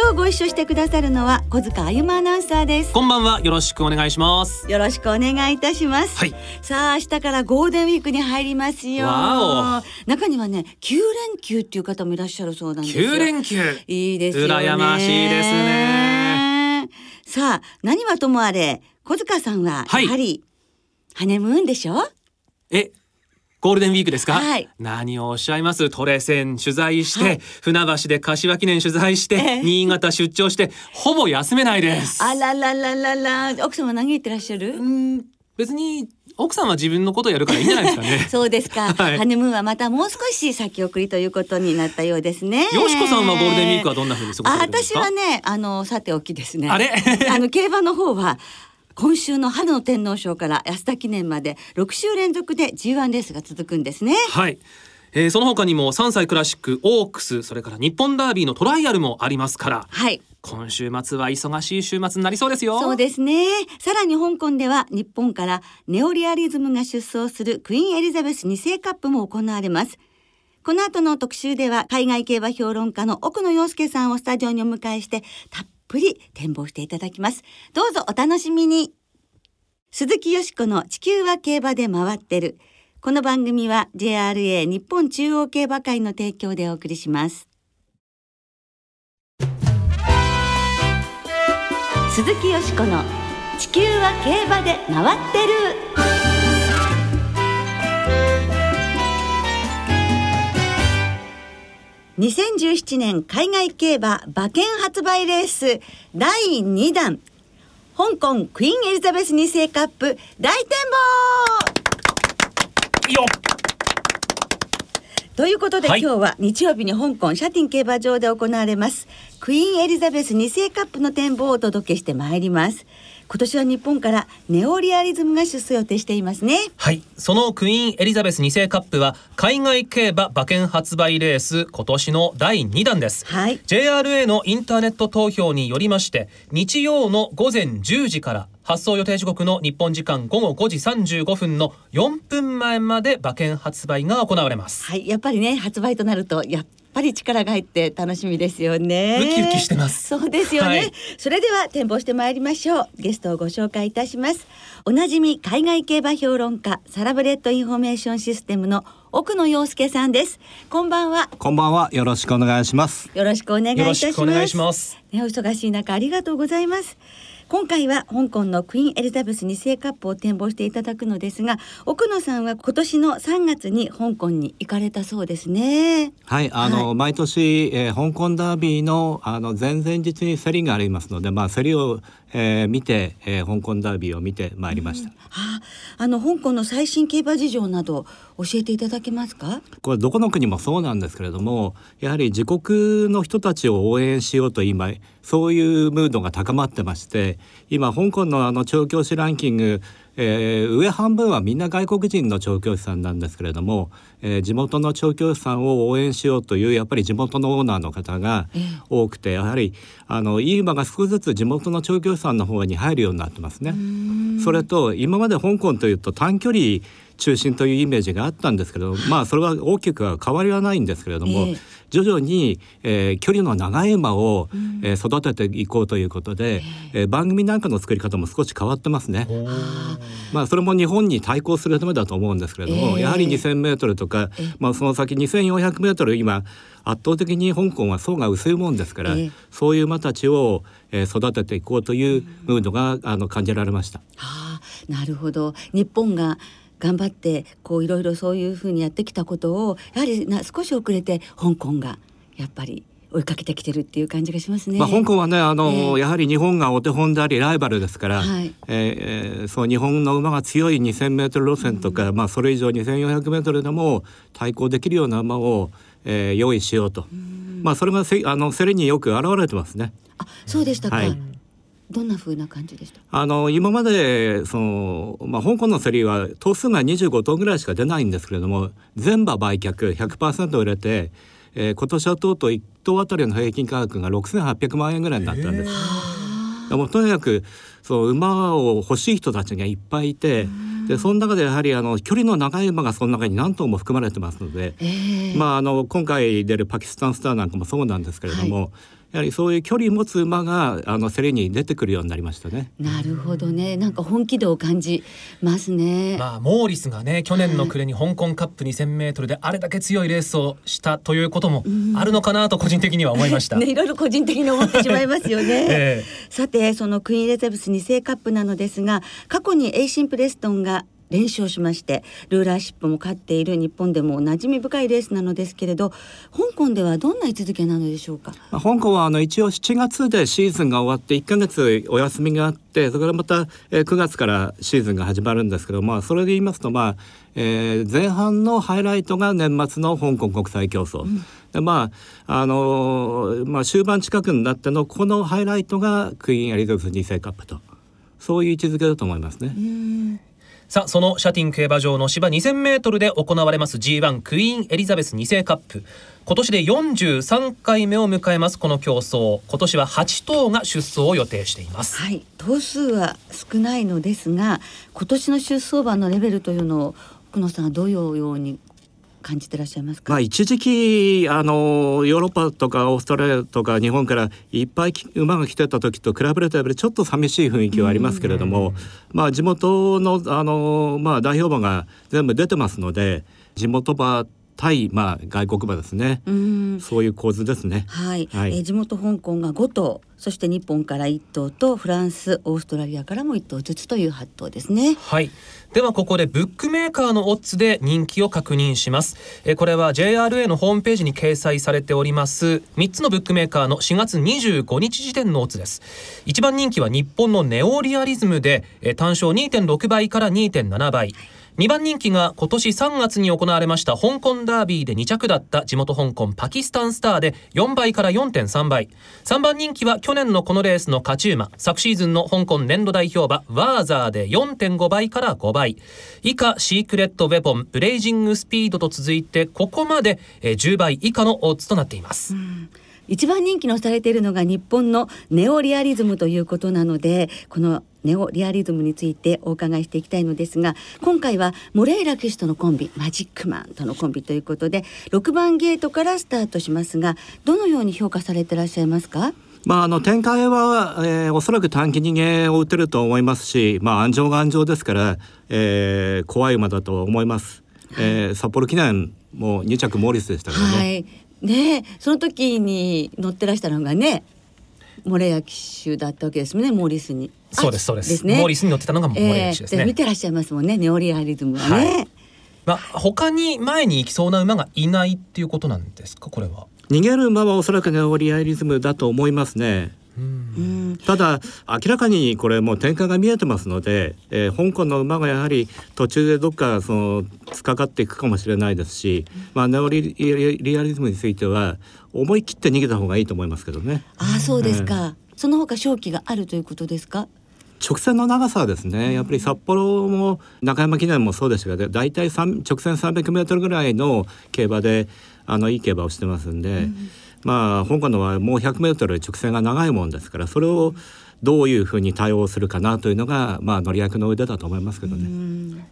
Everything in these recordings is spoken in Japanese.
今日ご一緒してくださるのは小塚歩アナウンサーです。こんばんは。よろしくお願いします。よろしくお願いいたします、はい、さあ明日からゴールデンウィークに入りますよ。中にはね9連休っていう方もいらっしゃるそうなんですよ。9連休いいですよね。羨ましいですね。さあ何はともあれ小塚さんはやはりハネムーンでしょ、はい、ゴールデンウィークですか、はい、何をおっしゃいます。トレセン取材して、はい、船橋で柏記念取材して、新潟出張してほぼ休めないです。あららららら。奥様何言ってらっしゃる？別に奥さんは自分のことやるからいいんじゃないですかね。そうですか、はい、ハネムーンはまたもう少し先送りということになったようですね。よしこさんはゴールデンウィークはどんな風に過ごされるんですか？私はねさておきですね。あれ競馬の方は今週の春の天皇賞から安田記念まで6週連続で G1 レースが続くんですね。はい、その他にも3歳クラシック、オークス、それから日本ダービーのトライアルもありますから、はい、今週末は忙しい週末になりそうですよ。そうですね。さらに香港では日本からネオリアリズムが出走するクイーンエリザベス2世カップも行われます。この後の特集では海外競馬評論家の奥野陽介さんをスタジオにお迎えしてたっぷり展望していただきます。どうぞお楽しみに。鈴木よしこの地球は競馬で回ってる。この番組は JRA 日本中央競馬会の提供でお送りします。鈴木よしこの地球は競馬で回ってる。2017年海外競馬馬券発売レース第2弾香港クイーンエリザベス2世カップ大展望よということで、はい、今日は日曜日に香港シャティン競馬場で行われますクイーンエリザベス2世カップの展望をお届けしてまいります。今年は日本からネオリアリズムが出走予定していますね。はい、そのクイーンエリザベス2世カップは海外競馬馬券発売レース今年の第2弾です、はい、JRA のインターネット投票によりまして日曜の午前10時から発送予定時刻の日本時間午後5時35分の4分前まで馬券発売が行われます、はい、やっぱりね発売となるとやっぱり力が入って楽しみですよね。ウキウキしてます。そうですよね、はい、それでは展望してまいりましょう。ゲストをご紹介いたします。おなじみ海外競馬評論家サラブレッドインフォメーションシステムの奥野陽介さんです。こんばんは。こんばんは。よろしくお願いします。よろしくお願いいたします。お忙しい中ありがとうございます。今回は香港のクイーンエリザベス2世カップを展望していただくのですが、奥野さんは今年の3月に香港に行かれたそうですね。はい、はい、毎年、香港ダービーの、前々日に競りがありますので、競りを、見て、香港ダービーを見てまいりました、うん、香港の最新競馬事情など教えていただけますか？これどこの国もそうなんですけれども、やはり自国の人たちを応援しようと今そういうムードが高まってまして、今香港の調教師ランキング、上半分はみんな外国人の調教師さんなんですけれども、地元の調教師さんを応援しようというやっぱり地元のオーナーの方が多くて、やはりいい馬が少しずつ地元の調教師さんの方に入るようになってますね。それと今まで香港というと短距離中心というイメージがあったんですけど、それは大きくは変わりはないんですけれども、徐々に、距離の長い馬を、育てていこうということで、番組なんかの作り方も少し変わってますね。それも日本に対抗するためだと思うんですけれども、やはり 2000m とか、その先 2400m 今圧倒的に香港は層が薄いもんですから、そういう馬たちを、育てていこうというムードが感じられました。なるほど。日本が頑張っていろいろそういうふうにやってきたことをやはり少し遅れて香港がやっぱり追いかけてきてるっていう感じがしますね。香港はねやはり日本がお手本でありライバルですから、はいそう日本の馬が強い 2000m 路線とか、それ以上 2400m でも対抗できるような馬を、用意しようと、それが競りによく表れてますね。あ、そうでしたか、はい、どんな風な感じでした？今まで香港のセリは頭数が25頭ぐらいしか出ないんですけれども、全場売却 100% 売れて、今年はとうとう1頭あたりの平均価格が6800万円ぐらいになったんです。もうとにかく馬を欲しい人たちがいっぱいいて、でその中でやはり距離の長い馬がその中に何頭も含まれてますので、今回出るパキスタンスターなんかもそうなんですけれども、はい、やはりそういう距離持つ馬が競りに出てくるようになりましたね。なるほどね、なんか本気度を感じますね。モーリスがね、去年の暮れに香港カップ 2000m であれだけ強いレースをしたということもあるのかなと個人的には思いました、ね、いろいろ個人的に思ってしまいますよね、さてそのクイーンエリザベス2世カップなのですが、過去にエイシンプレストンが連勝しましてルーラーシップも勝っている、日本でも馴染み深いレースなのですけれど、香港ではどんな位置づけなのでしょうか？香港は一応7月でシーズンが終わって1ヶ月お休みがあって、それからまた9月からシーズンが始まるんですけど、それで言いますと、前半のハイライトが年末の香港国際競争、で終盤近くになってのこのハイライトがクイーンエリザベス2世カップと、そういう位置づけだと思いますね。さあ、そのシャティン競馬場の芝 2000m で行われます G1 クイーンエリザベス2世カップ、今年で43回目を迎えます。この競争、今年は8頭が出走を予定しています、はい、頭数は少ないのですが、今年の出走馬のレベルというのを奥野さんはどういうように感じてらっしゃいますか？一時期ヨーロッパとかオーストラリアとか日本からいっぱい馬が来てた時と比べるとちょっと寂しい雰囲気はありますけれども、地元の、代表馬が全部出てますので、地元馬対、外国馬ですね、そういう構図ですね、地元香港が5頭、そして日本から1頭とフランス、オーストラリアからも1頭ずつという8頭ですね。はい。ではここでブックメーカーのオッズで人気を確認します。これは JRA のホームページに掲載されております3つのブックメーカーの4月25日時点のオッズです。一番人気は日本のネオリアリズムで単勝 2.6 倍から 2.7 倍。2番人気が今年3月に行われました香港ダービーで2着だった地元香港パキスタンスターで4倍から 4.3 倍。3番人気は去年のこのレースの勝ち馬、昨シーズンの香港年度代表馬ワーザーで 4.5 倍から5倍。以下シークレットウェポン、ブレイジングスピードと続いて、ここまで10倍以下のオッズとなっています。一番人気のされているのが日本のネオリアリズムということなので、このネオリアリズムについてお伺いしていきたいのですが、今回はモレイラ騎手とのコンビ、マジックマンとのコンビということで6番ゲートからスタートしますが、どのように評価されていらっしゃいますか？展開は、おそらく短期逃げを打てると思いますし、安城が安城ですから、怖い馬だと思います、札幌記念も2着モーリスでしたけどね、その時に乗ってらしたのがね、モレイラ騎手だったわけですね、モーリスに。そうです、モーリスに乗ってたのがモレイラ騎手ですね、見てらっしゃいますもんね、ネオリアリズムはね、他に前に行きそうな馬がいないっていうことなんですか？これは逃げる馬はおそらくネオリアリズムだと思いますね。ただ明らかにこれもう展開が見えてますので、香港の馬がやはり途中でどっか突っかかっていくかもしれないですし、ネオリアリズムについては思い切って逃げた方がいいと思いますけどね。そうですか、その他勝機があるということですか？直線の長さはですね、やっぱり札幌も中山記念もそうでしたけど、だいたい直線 300m ぐらいの競馬でいい競馬をしてますんで、香港のはもう 100m 直線が長いもんですから、それをどういうふうに対応するかなというのが、乗り役の腕だと思いますけどね。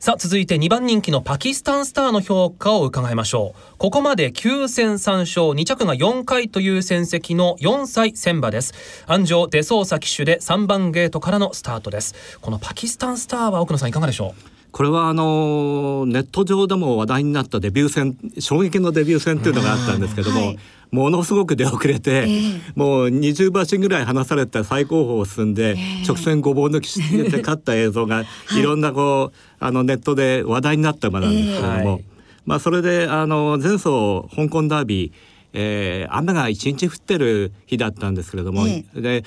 さあ、続いて2番人気のパキスタンスターの評価を伺いましょう。ここまで9戦3勝、2着が4回という戦績の4歳先馬です。安城出そうさ騎手で3番ゲートからのスタートです。このパキスタンスターは奥野さんいかがでしょう？これはネット上でも話題になったデビュー戦、衝撃のデビュー戦というのがあったんですけども、ものすごく出遅れて、もう20馬身ぐらい離された最高峰を進んで、直線ごぼう抜きして勝った映像がいろんなネットで話題になった馬なんですけども、それで前走香港ダービー、雨が一日降ってる日だったんですけれども、で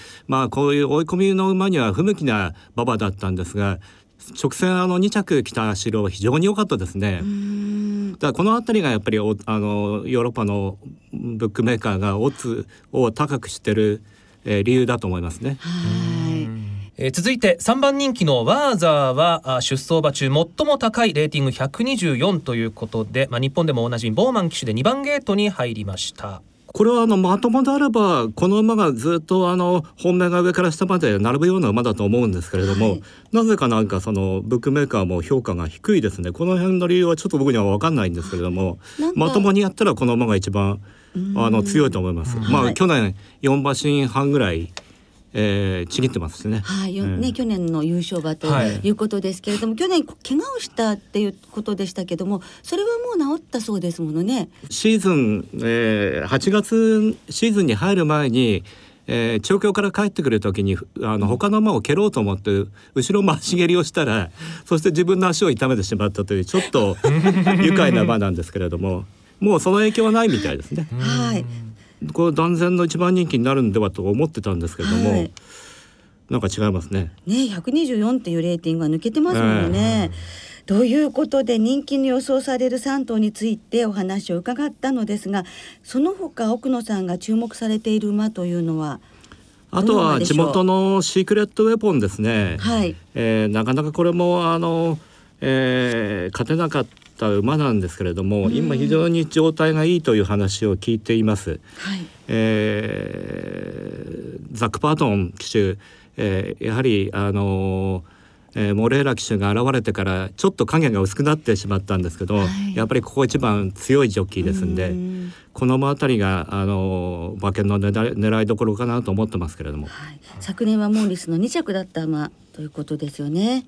こういう追い込みの馬には不向きな馬場だったんですが、直線2着来た白非常に良かったですね。だからこの辺りがやっぱりヨーロッパのブックメーカーがオッズを高くしてる理由だと思いますね。続いて3番人気のワーザーは出走馬中最も高いレーティング124ということで、日本でもおなじみボーマン騎手で2番ゲートに入りました。これはまともであればこの馬がずっと本命が上から下まで並ぶような馬だと思うんですけれども、はい、なぜかそのブックメーカーも評価が低いですね。この辺の理由はちょっと僕には分かんないんですけれども、まともにやったらこの馬が一番強いと思います。去年4馬身半ぐらいちぎってますね。去年の優勝馬ということですけれども、去年怪我をしたっていうことでしたけども、それはもう治ったそうですものね。シーズン、8月シーズンに入る前に調教から帰ってくるときに他の馬を蹴ろうと思って後ろ回し蹴りをしたら、そして自分の足を痛めてしまったというちょっと愉快な馬なんですけれどももうその影響はないみたいですね。はい、これ断然の一番人気になるんではと思ってたんですけれども、はい、違いますね。124っていうレーティングは抜けてますもんね。ということで人気に予想される3頭についてお話を伺ったのですが、その他奥野さんが注目されている馬というのはあとは地元のシークレットウェポンですね。はい、なかなかこれも勝てなかった馬なんですけれども、今非常に状態がいいという話を聞いています。はい、ザック・パートン騎手、やはりモレーラ騎手が現れてからちょっと影が薄くなってしまったんですけど、はい、やっぱりここ一番強いジョッキーですんで、この馬あたりが馬券の狙いどころかなと思ってますけれども、はい、昨年はモーリスの2着だった馬ということですよね。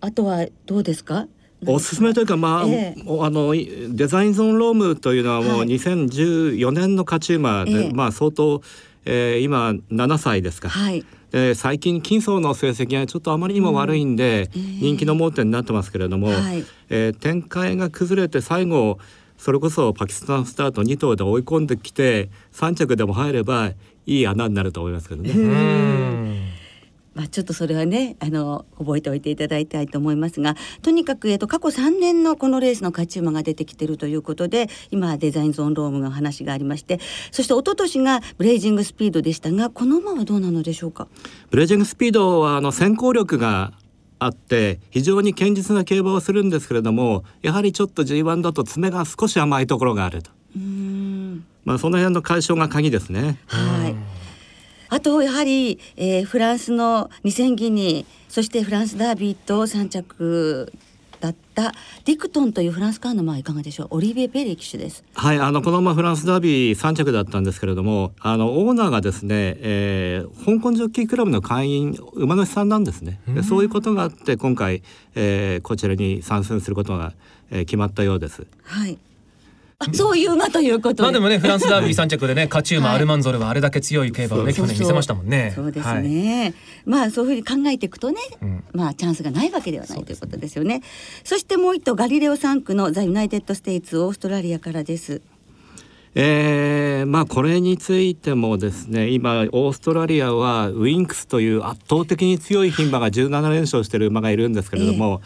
あとはどうですか、おすすめというか、デザインゾーンロームというのはもう2014年の勝ち馬で、相当、今7歳ですか。はい、最近金層の成績がちょっとあまりにも悪いんで、人気の盲点になってますけれども、展開が崩れて最後それこそパキスタンスタート2頭で追い込んできて3着でも入ればいい穴になると思いますけどね。ちょっとそれはね覚えておいていただきたいと思いますが、とにかく、過去3年のこのレースの勝ち馬が出てきているということで、今デザインゾーンロームの話がありまして、そして一昨年がブレイジングスピードでしたが、この馬はどうなのでしょうか。ブレイジングスピードは先行力があって非常に堅実な競馬をするんですけれども、やはりちょっと G1 だと爪が少し甘いところがあると。その辺の解消が鍵ですね。あとやはり、フランスの2000ギニー、そしてフランスダービーと3着だったディクトンというフランスカーの馬はいかがでしょう。オリビエ・ペリ騎手です。はい、この馬フランスダービー3着だったんですけれども、オーナーがですね、香港ジョッキークラブの会員馬主さんなんですね。そういうことがあって今回、こちらに参戦することが、決まったようです。はい、そういう馬ということで、でもねフランスダービー3着でね勝ち馬、アルマンゾルはあれだけ強い競馬をね去年見せましたもんね。そうですね。そういうふうに考えていくとね、チャンスがないわけではないということですよね。そしてもう一頭ガリレオ3区のザ・ユナイテッド・ステイツオーストラリアからです。これについてもですね、今オーストラリアはウィンクスという圧倒的に強い牝馬が17連勝している馬がいるんですけれども、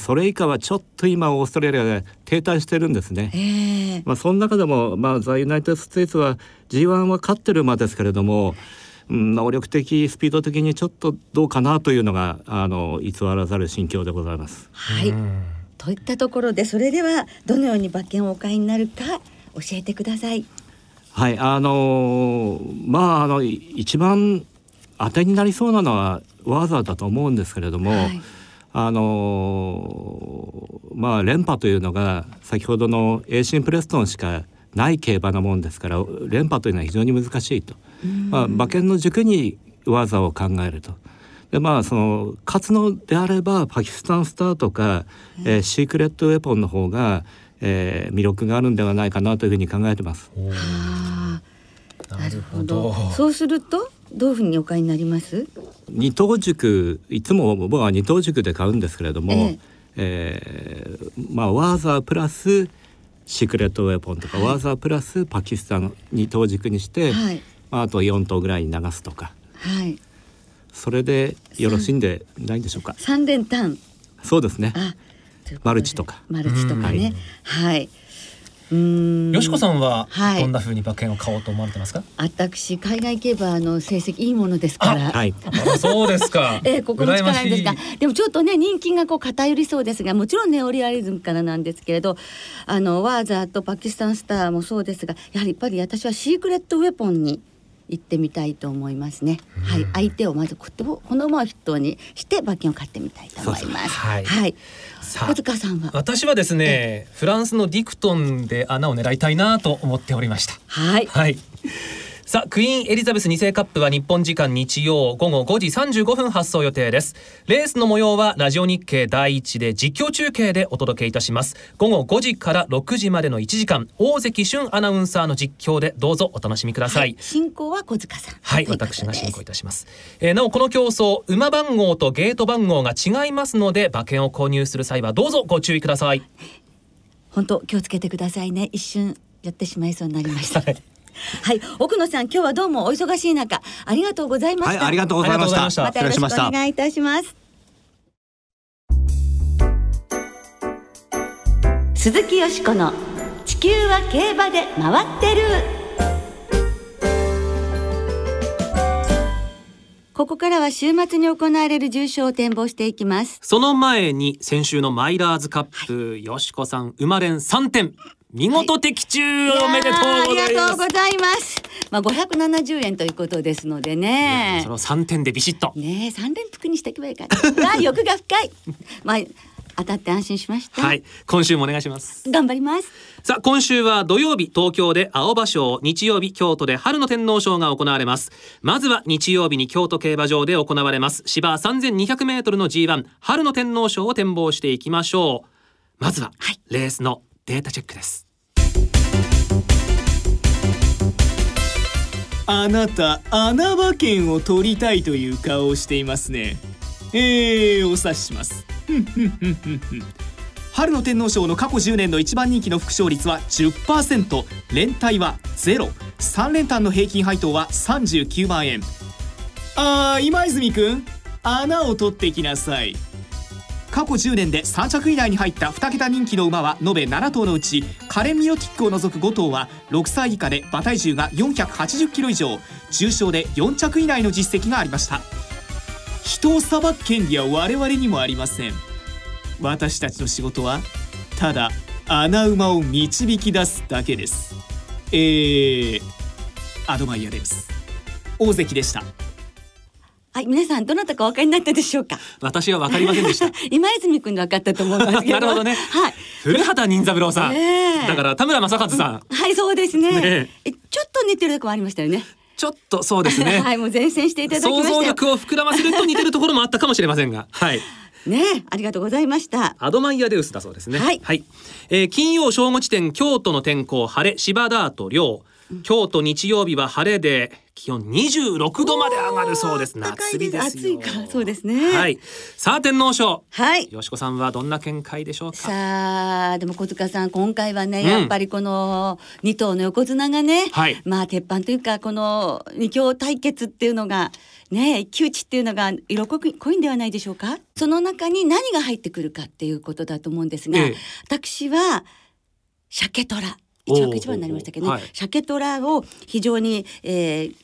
それ以下はちょっと今オーストラリアが停滞してるんですね。その中でも、ザ・ユナイテッド・ステイツは G1 は勝ってる馬ですけれども、能力的スピード的にちょっとどうかなというのが偽らざる心境でございます。はい、といったところで、それではどのように馬券をお買いになるか教えてください。はい、一番当てになりそうなのはワーザーだと思うんですけれども、連覇というのが先ほどのエイシンプレストンしかない競馬なもんですから、連覇というのは非常に難しいと。馬券の軸にワーザーを考えると。でその勝つのであればパキスタンスターとか、シークレットウェポンの方が魅力があるんではないかなというふうに考えてます。なるほど。そうするとどういうふうにお買いになります？二等軸、いつも僕は二等軸で買うんですけれども、ワーザープラスシークレットウェポンとか、ワーザープラスパキスタン二等軸にして、あと4等ぐらいに流すとか、それでよろしいんでないでしょうか。3連単。そうですね。マルチとかね。よしこさんはどんな風に馬券を買おうと思われてますか？はい、私海外競馬の成績いいものですから。はい、そうですか。ここも近いんですが、でもちょっとね人気がこう偏りそうですが、もちろんネオリアリズムからなんですけれど、ワーザーとパキスタンスターもそうですが、やっぱり私はシークレットウェポンに行ってみたいと思いますね。はい、相手をまずこの馬を筆頭にして馬券を買ってみたいと思います。はい、はい、小塚さんは？私はですね、フランスのディクトンで穴を狙いたいなと思っておりました。はい、はい、さあクイーンエリザベス2世カップは日本時間日曜午後5時35分発送予定です。レースの模様はラジオ日経第一で実況中継でお届けいたします。午後5時から6時までの1時間、大関俊アナウンサーの実況でどうぞお楽しみください。はい、進行は小塚さん。はい、私が進行いたします。なおこの競争、馬番号とゲート番号が違いますので、馬券を購入する際はどうぞご注意ください。本当気をつけてくださいね。一瞬やってしまいそうになりました。はいはい、奥野さん今日はどうもお忙しい中ありがとうございました。はい、ありがとうございました。またよろしくお願いいたします。鈴木よしこの地球は競馬で回ってる。ここからは週末に行われる重賞を展望していきます。その前に先週のマイラーズカップ、はい、よしこさん馬連3点、見事的中。おめでとうございます。ありがとうございます。570円ということですのでね、その3点でビシッとね、3連服にしておけばいいかな。欲が深い。当たって安心しました。はい、今週もお願いします。頑張ります。さあ今週は土曜日東京で青葉賞、日曜日京都で春の天皇賞が行われます。まずは日曜日に京都競馬場で行われます芝 3200m の G1 春の天皇賞を展望していきましょう。まずはレースのデータチェックです。あなた穴馬券を取りたいという顔をしていますね。お察しします。春の天皇賞の過去10年の1番人気の副勝率は 10%、 連単は0、 3連単の平均配当は39万円。今泉くん穴を取ってきなさい。過去10年で3着以内に入った2桁人気の馬は延べ7頭のうち、カレンミロティックを除く5頭は6歳以下で馬体重が480キロ以上、重賞で4着以内の実績がありました。人を裁く権利は我々にもありません。私たちの仕事はただ穴馬を導き出すだけです。アドマイアです。大関でした。はい、皆さんどなたかお分かりになったでしょうか？私は分かりませんでした。今泉君で分かったと思うんですけど。なるほどね。はい、古畑任三郎さん、だから田村正和さん、はいそうです ねちょっと似てるところありましたよね。ちょっとそうですね。はい、もう前線していただきました。想像力を膨らませると似てるところもあったかもしれませんが、はいね、ありがとうございました。アドマイアデウスだそうですね。はい、はい。金曜正午時点京都の天候晴れ、芝ダート涼。京都日曜日は晴れで気温26度まで上がるそうです。夏日ですよ。暑いからそうですね。はい、さあ天皇賞、はい、よしこさんはどんな見解でしょうか？さあでも小塚さん今回はね、やっぱりこの2頭の横綱がね、はい、鉄板というかこの2強対決っていうのがね、一騎打ちっていうのが色濃いんではないでしょうか。その中に何が入ってくるかっていうことだと思うんですが、私はシャケトラ一番になりましたけどね、はい、シャケトラを非常に、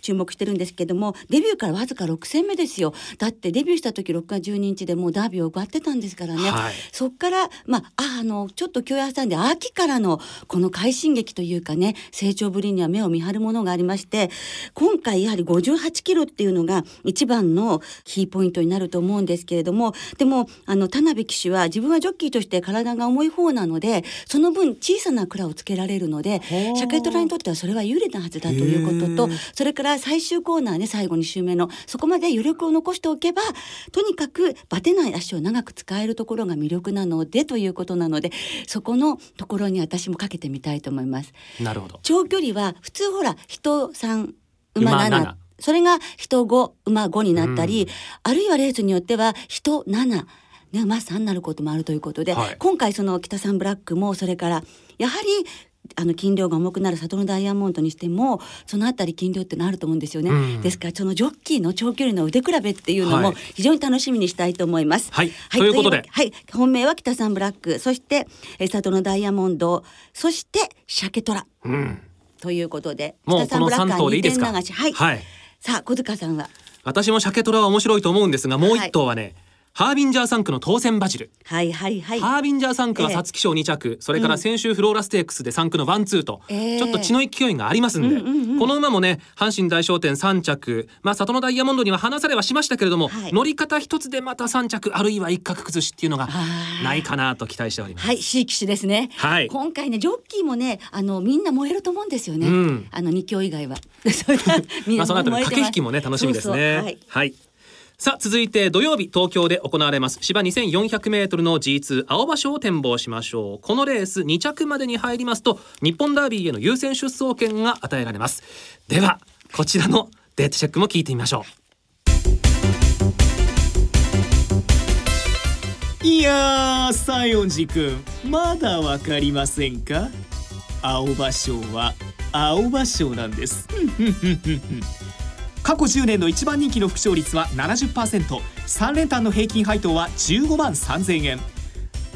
注目してるんですけども、デビューからわずか6戦目ですよ。だってデビューした時6月12日でもうダービーを奪ってたんですからね、はい、そっから、ちょっと休養したんで秋からのこの快進撃というかね、成長ぶりには目を見張るものがありまして、今回やはり58キロっていうのが一番のキーポイントになると思うんですけれども、でも田辺騎手は自分はジョッキーとして体が重い方なので、その分小さな鞍をつけられるので、シャケトラにとってはそれは有利なはずだということと、それから最終コーナーね、最後2周目のそこまで余力を残しておけば、とにかくバテない足を長く使えるところが魅力なのでということなので、そこのところに私もかけてみたいと思います。なるほど。長距離は普通ほら人3馬7、それが人5馬5になったり、あるいはレースによっては人7馬3になることもあるということで、今回その北サンブラックもそれからやはり金量が重くなる里のダイヤモンドにしてもそのあたり金量ってのあると思うんですよね、うん、ですからそのジョッキーの長距離の腕比べっていうのも非常に楽しみにしたいと思います。はい、はい、ということで、はい、本命は北三ブラック、そして里のダイヤモンド、そしてシャケトラ、うん、ということで北三ブラックは2点流し。はい、はい、さあ小塚さんは。私もシャケトラは面白いと思うんですが、もう1頭はね、はい、ハービンジャー3区の当選バジル、はいはいはい、ハービンジャー3区は皐月賞2着、それから先週フローラステークスで3区のワンツーと、ちょっと血の勢いがありますんで、この馬もね阪神大賞典3着、まあ、里のダイヤモンドには離されはしましたけれども、はい、乗り方一つでまた3着あるいは一角崩しっていうのがないかなと期待しております。はい、シーキシですね、はい、今回ねジョッキーもねみんな燃えると思うんですよね、うん、2強以外はまあその後の駆け引きもね楽しみですね。そうそう、はい、はい、さあ続いて土曜日東京で行われます芝 2400m の G2 青葉賞を展望しましょう。このレース2着までに入りますと日本ダービーへの優先出走権が与えられます。ではこちらのデータチェックも聞いてみましょう。いやー西園寺君、まだわかりませんか。青葉賞は青葉賞なんです。過去10年の一番人気の副賞率は 70%、 3連単の平均配当は15万3000円。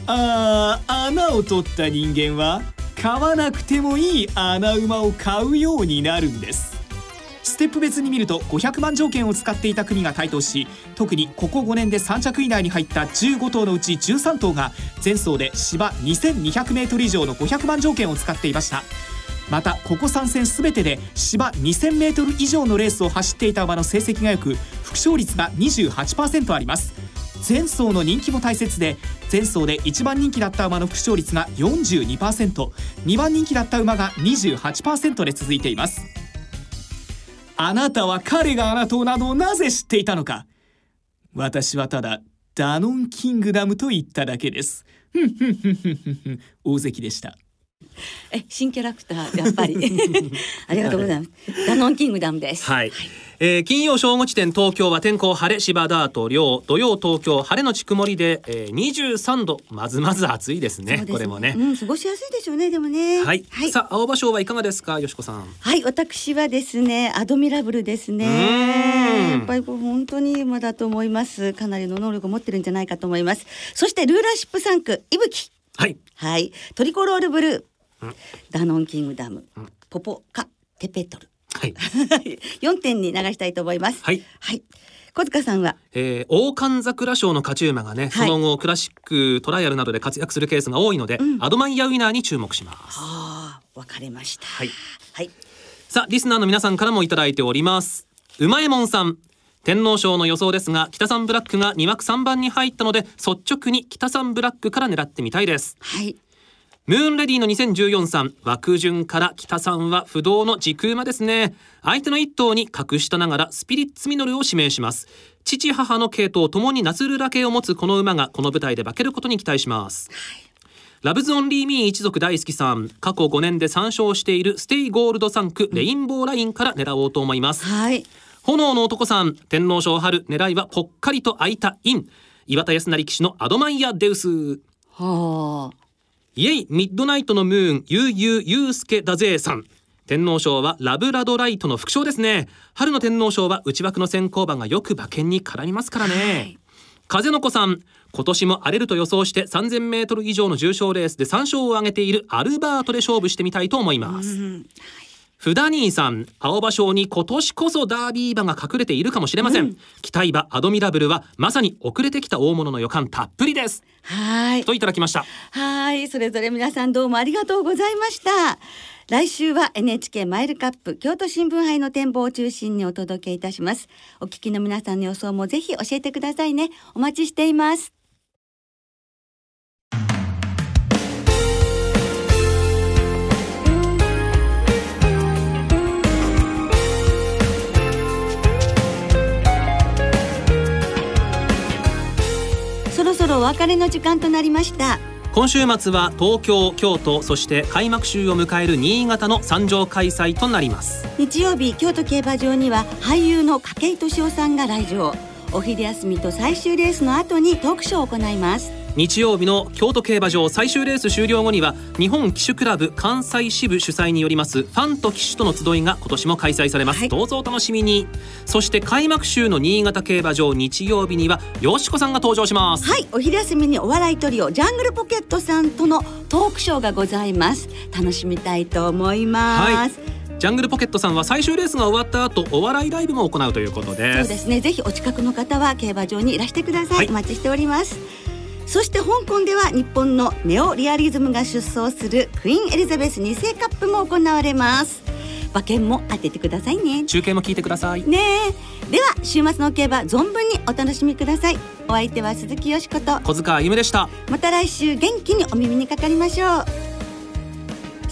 穴を取った人間は買わなくてもいい穴馬を買うようになるんです。ステップ別に見ると500万条件を使っていた組が台頭し、特にここ5年で3着以内に入った15頭のうち13頭が前走で芝 2200m 以上の500万条件を使っていました。またここ3戦全てで芝 2000m 以上のレースを走っていた馬の成績が良く、副賞率が 28% あります。前走の人気も大切で、前走で1番人気だった馬の副賞率が 42%、 2番人気だった馬が 28% で続いています。あなたは彼があなたをなどをなぜ知っていたのか。私はただダノンキングダムと言っただけです。大関でした。新キャラクターやっぱりありがとうございます。ダノンキングダムです、はい、金曜正午時点東京は天候晴れ、芝ダート涼、土曜東京晴れのち曇りで、23度、まずまず暑いですね。これもね、過ごしやすいでしょうね。でもね、はいはい、さあ青葉賞はいかがですか、よしこさん。はい、私はですねアドミラブルですね。やっぱりこう本当に馬だと思います。かなりの能力を持ってるんじゃないかと思います。そしてルーラーシップ3区いぶき、はいはい、トリコロールブルー、ダノンキングダム、ポポカテペトル、はい、4点に流したいと思います。はい、はい、小塚さんは、王冠桜賞の勝ち馬がね、はい、その後クラシックトライアルなどで活躍するケースが多いので、うん、アドマイヤウィナーに注目します。あ、分かりました。はい、はい、さあリスナーの皆さんからもいただいております。うまえもんさん、天皇賞の予想ですが北三ブラックが2枠3番に入ったので率直に北三ブラックから狙ってみたいです。はい、ムーンレディの2014さん、枠順から北さんは不動の時空馬ですね。相手の一頭に格下ながらスピリッツミノルを指名します。父母の系統ともにナスルラ系を持つこの馬がこの舞台で化けることに期待します、はい、ラブズオンリーミー一族大好きさん、過去5年で3勝しているステイゴールド3区、レインボーラインから狙おうと思います、はい、炎の男さん、天皇賞春狙いはぽっかりと空いたイン、岩田康成騎手のアドマイヤデウス。はあ、イエイミッドナイトのムーン、ゆうゆうゆうすけだぜさん、天皇賞はラブラドライトの副賞ですね。春の天皇賞は内枠の先行馬がよく馬券に絡みますからね、はい、風の子さん、今年も荒れると予想して 3000m 以上の重賞レースで3勝を挙げているアルバートで勝負してみたいと思います、うん、はい、フダニーさん、青葉賞に今年こそダービー馬が隠れているかもしれません、うん、期待馬アドミラブルはまさに遅れてきた大物の予感たっぷりです、はい、といただきました。はい、それぞれ皆さんどうもありがとうございました。来週は NHK マイルカップ京都新聞杯の展望を中心にお届けいたします。お聞きの皆さんの予想もぜひ教えてくださいね。お待ちしています。そろそろお別れの時間となりました。今週末は東京、京都、そして開幕週を迎える新潟の3場開催となります。日曜日京都競馬場には俳優の筧利夫さんが来場、お昼休みと最終レースの後にトークショーを行います。日曜日の京都競馬場最終レース終了後には日本騎手クラブ関西支部主催によりますファンと騎手との集いが今年も開催されます、はい、どうぞお楽しみに。そして開幕週の新潟競馬場日曜日にはよしこさんが登場します。はい、お昼休みにお笑いトリオジャングルポケットさんとのトークショーがございます。楽しみたいと思います、はい。ジャングルポケットさんは最終レースが終わった後お笑いライブも行うということです。そうですね、ぜひお近くの方は競馬場にいらしてください、はい、お待ちしております。そして香港では日本のネオリアリズムが出走するクイーンエリザベス2世カップも行われます。馬券も当ててくださいね。中継も聞いてくださいね。では週末の競馬存分にお楽しみください。お相手は鈴木よしこと小塚あゆむでした。また来週元気にお耳にかかりましょう。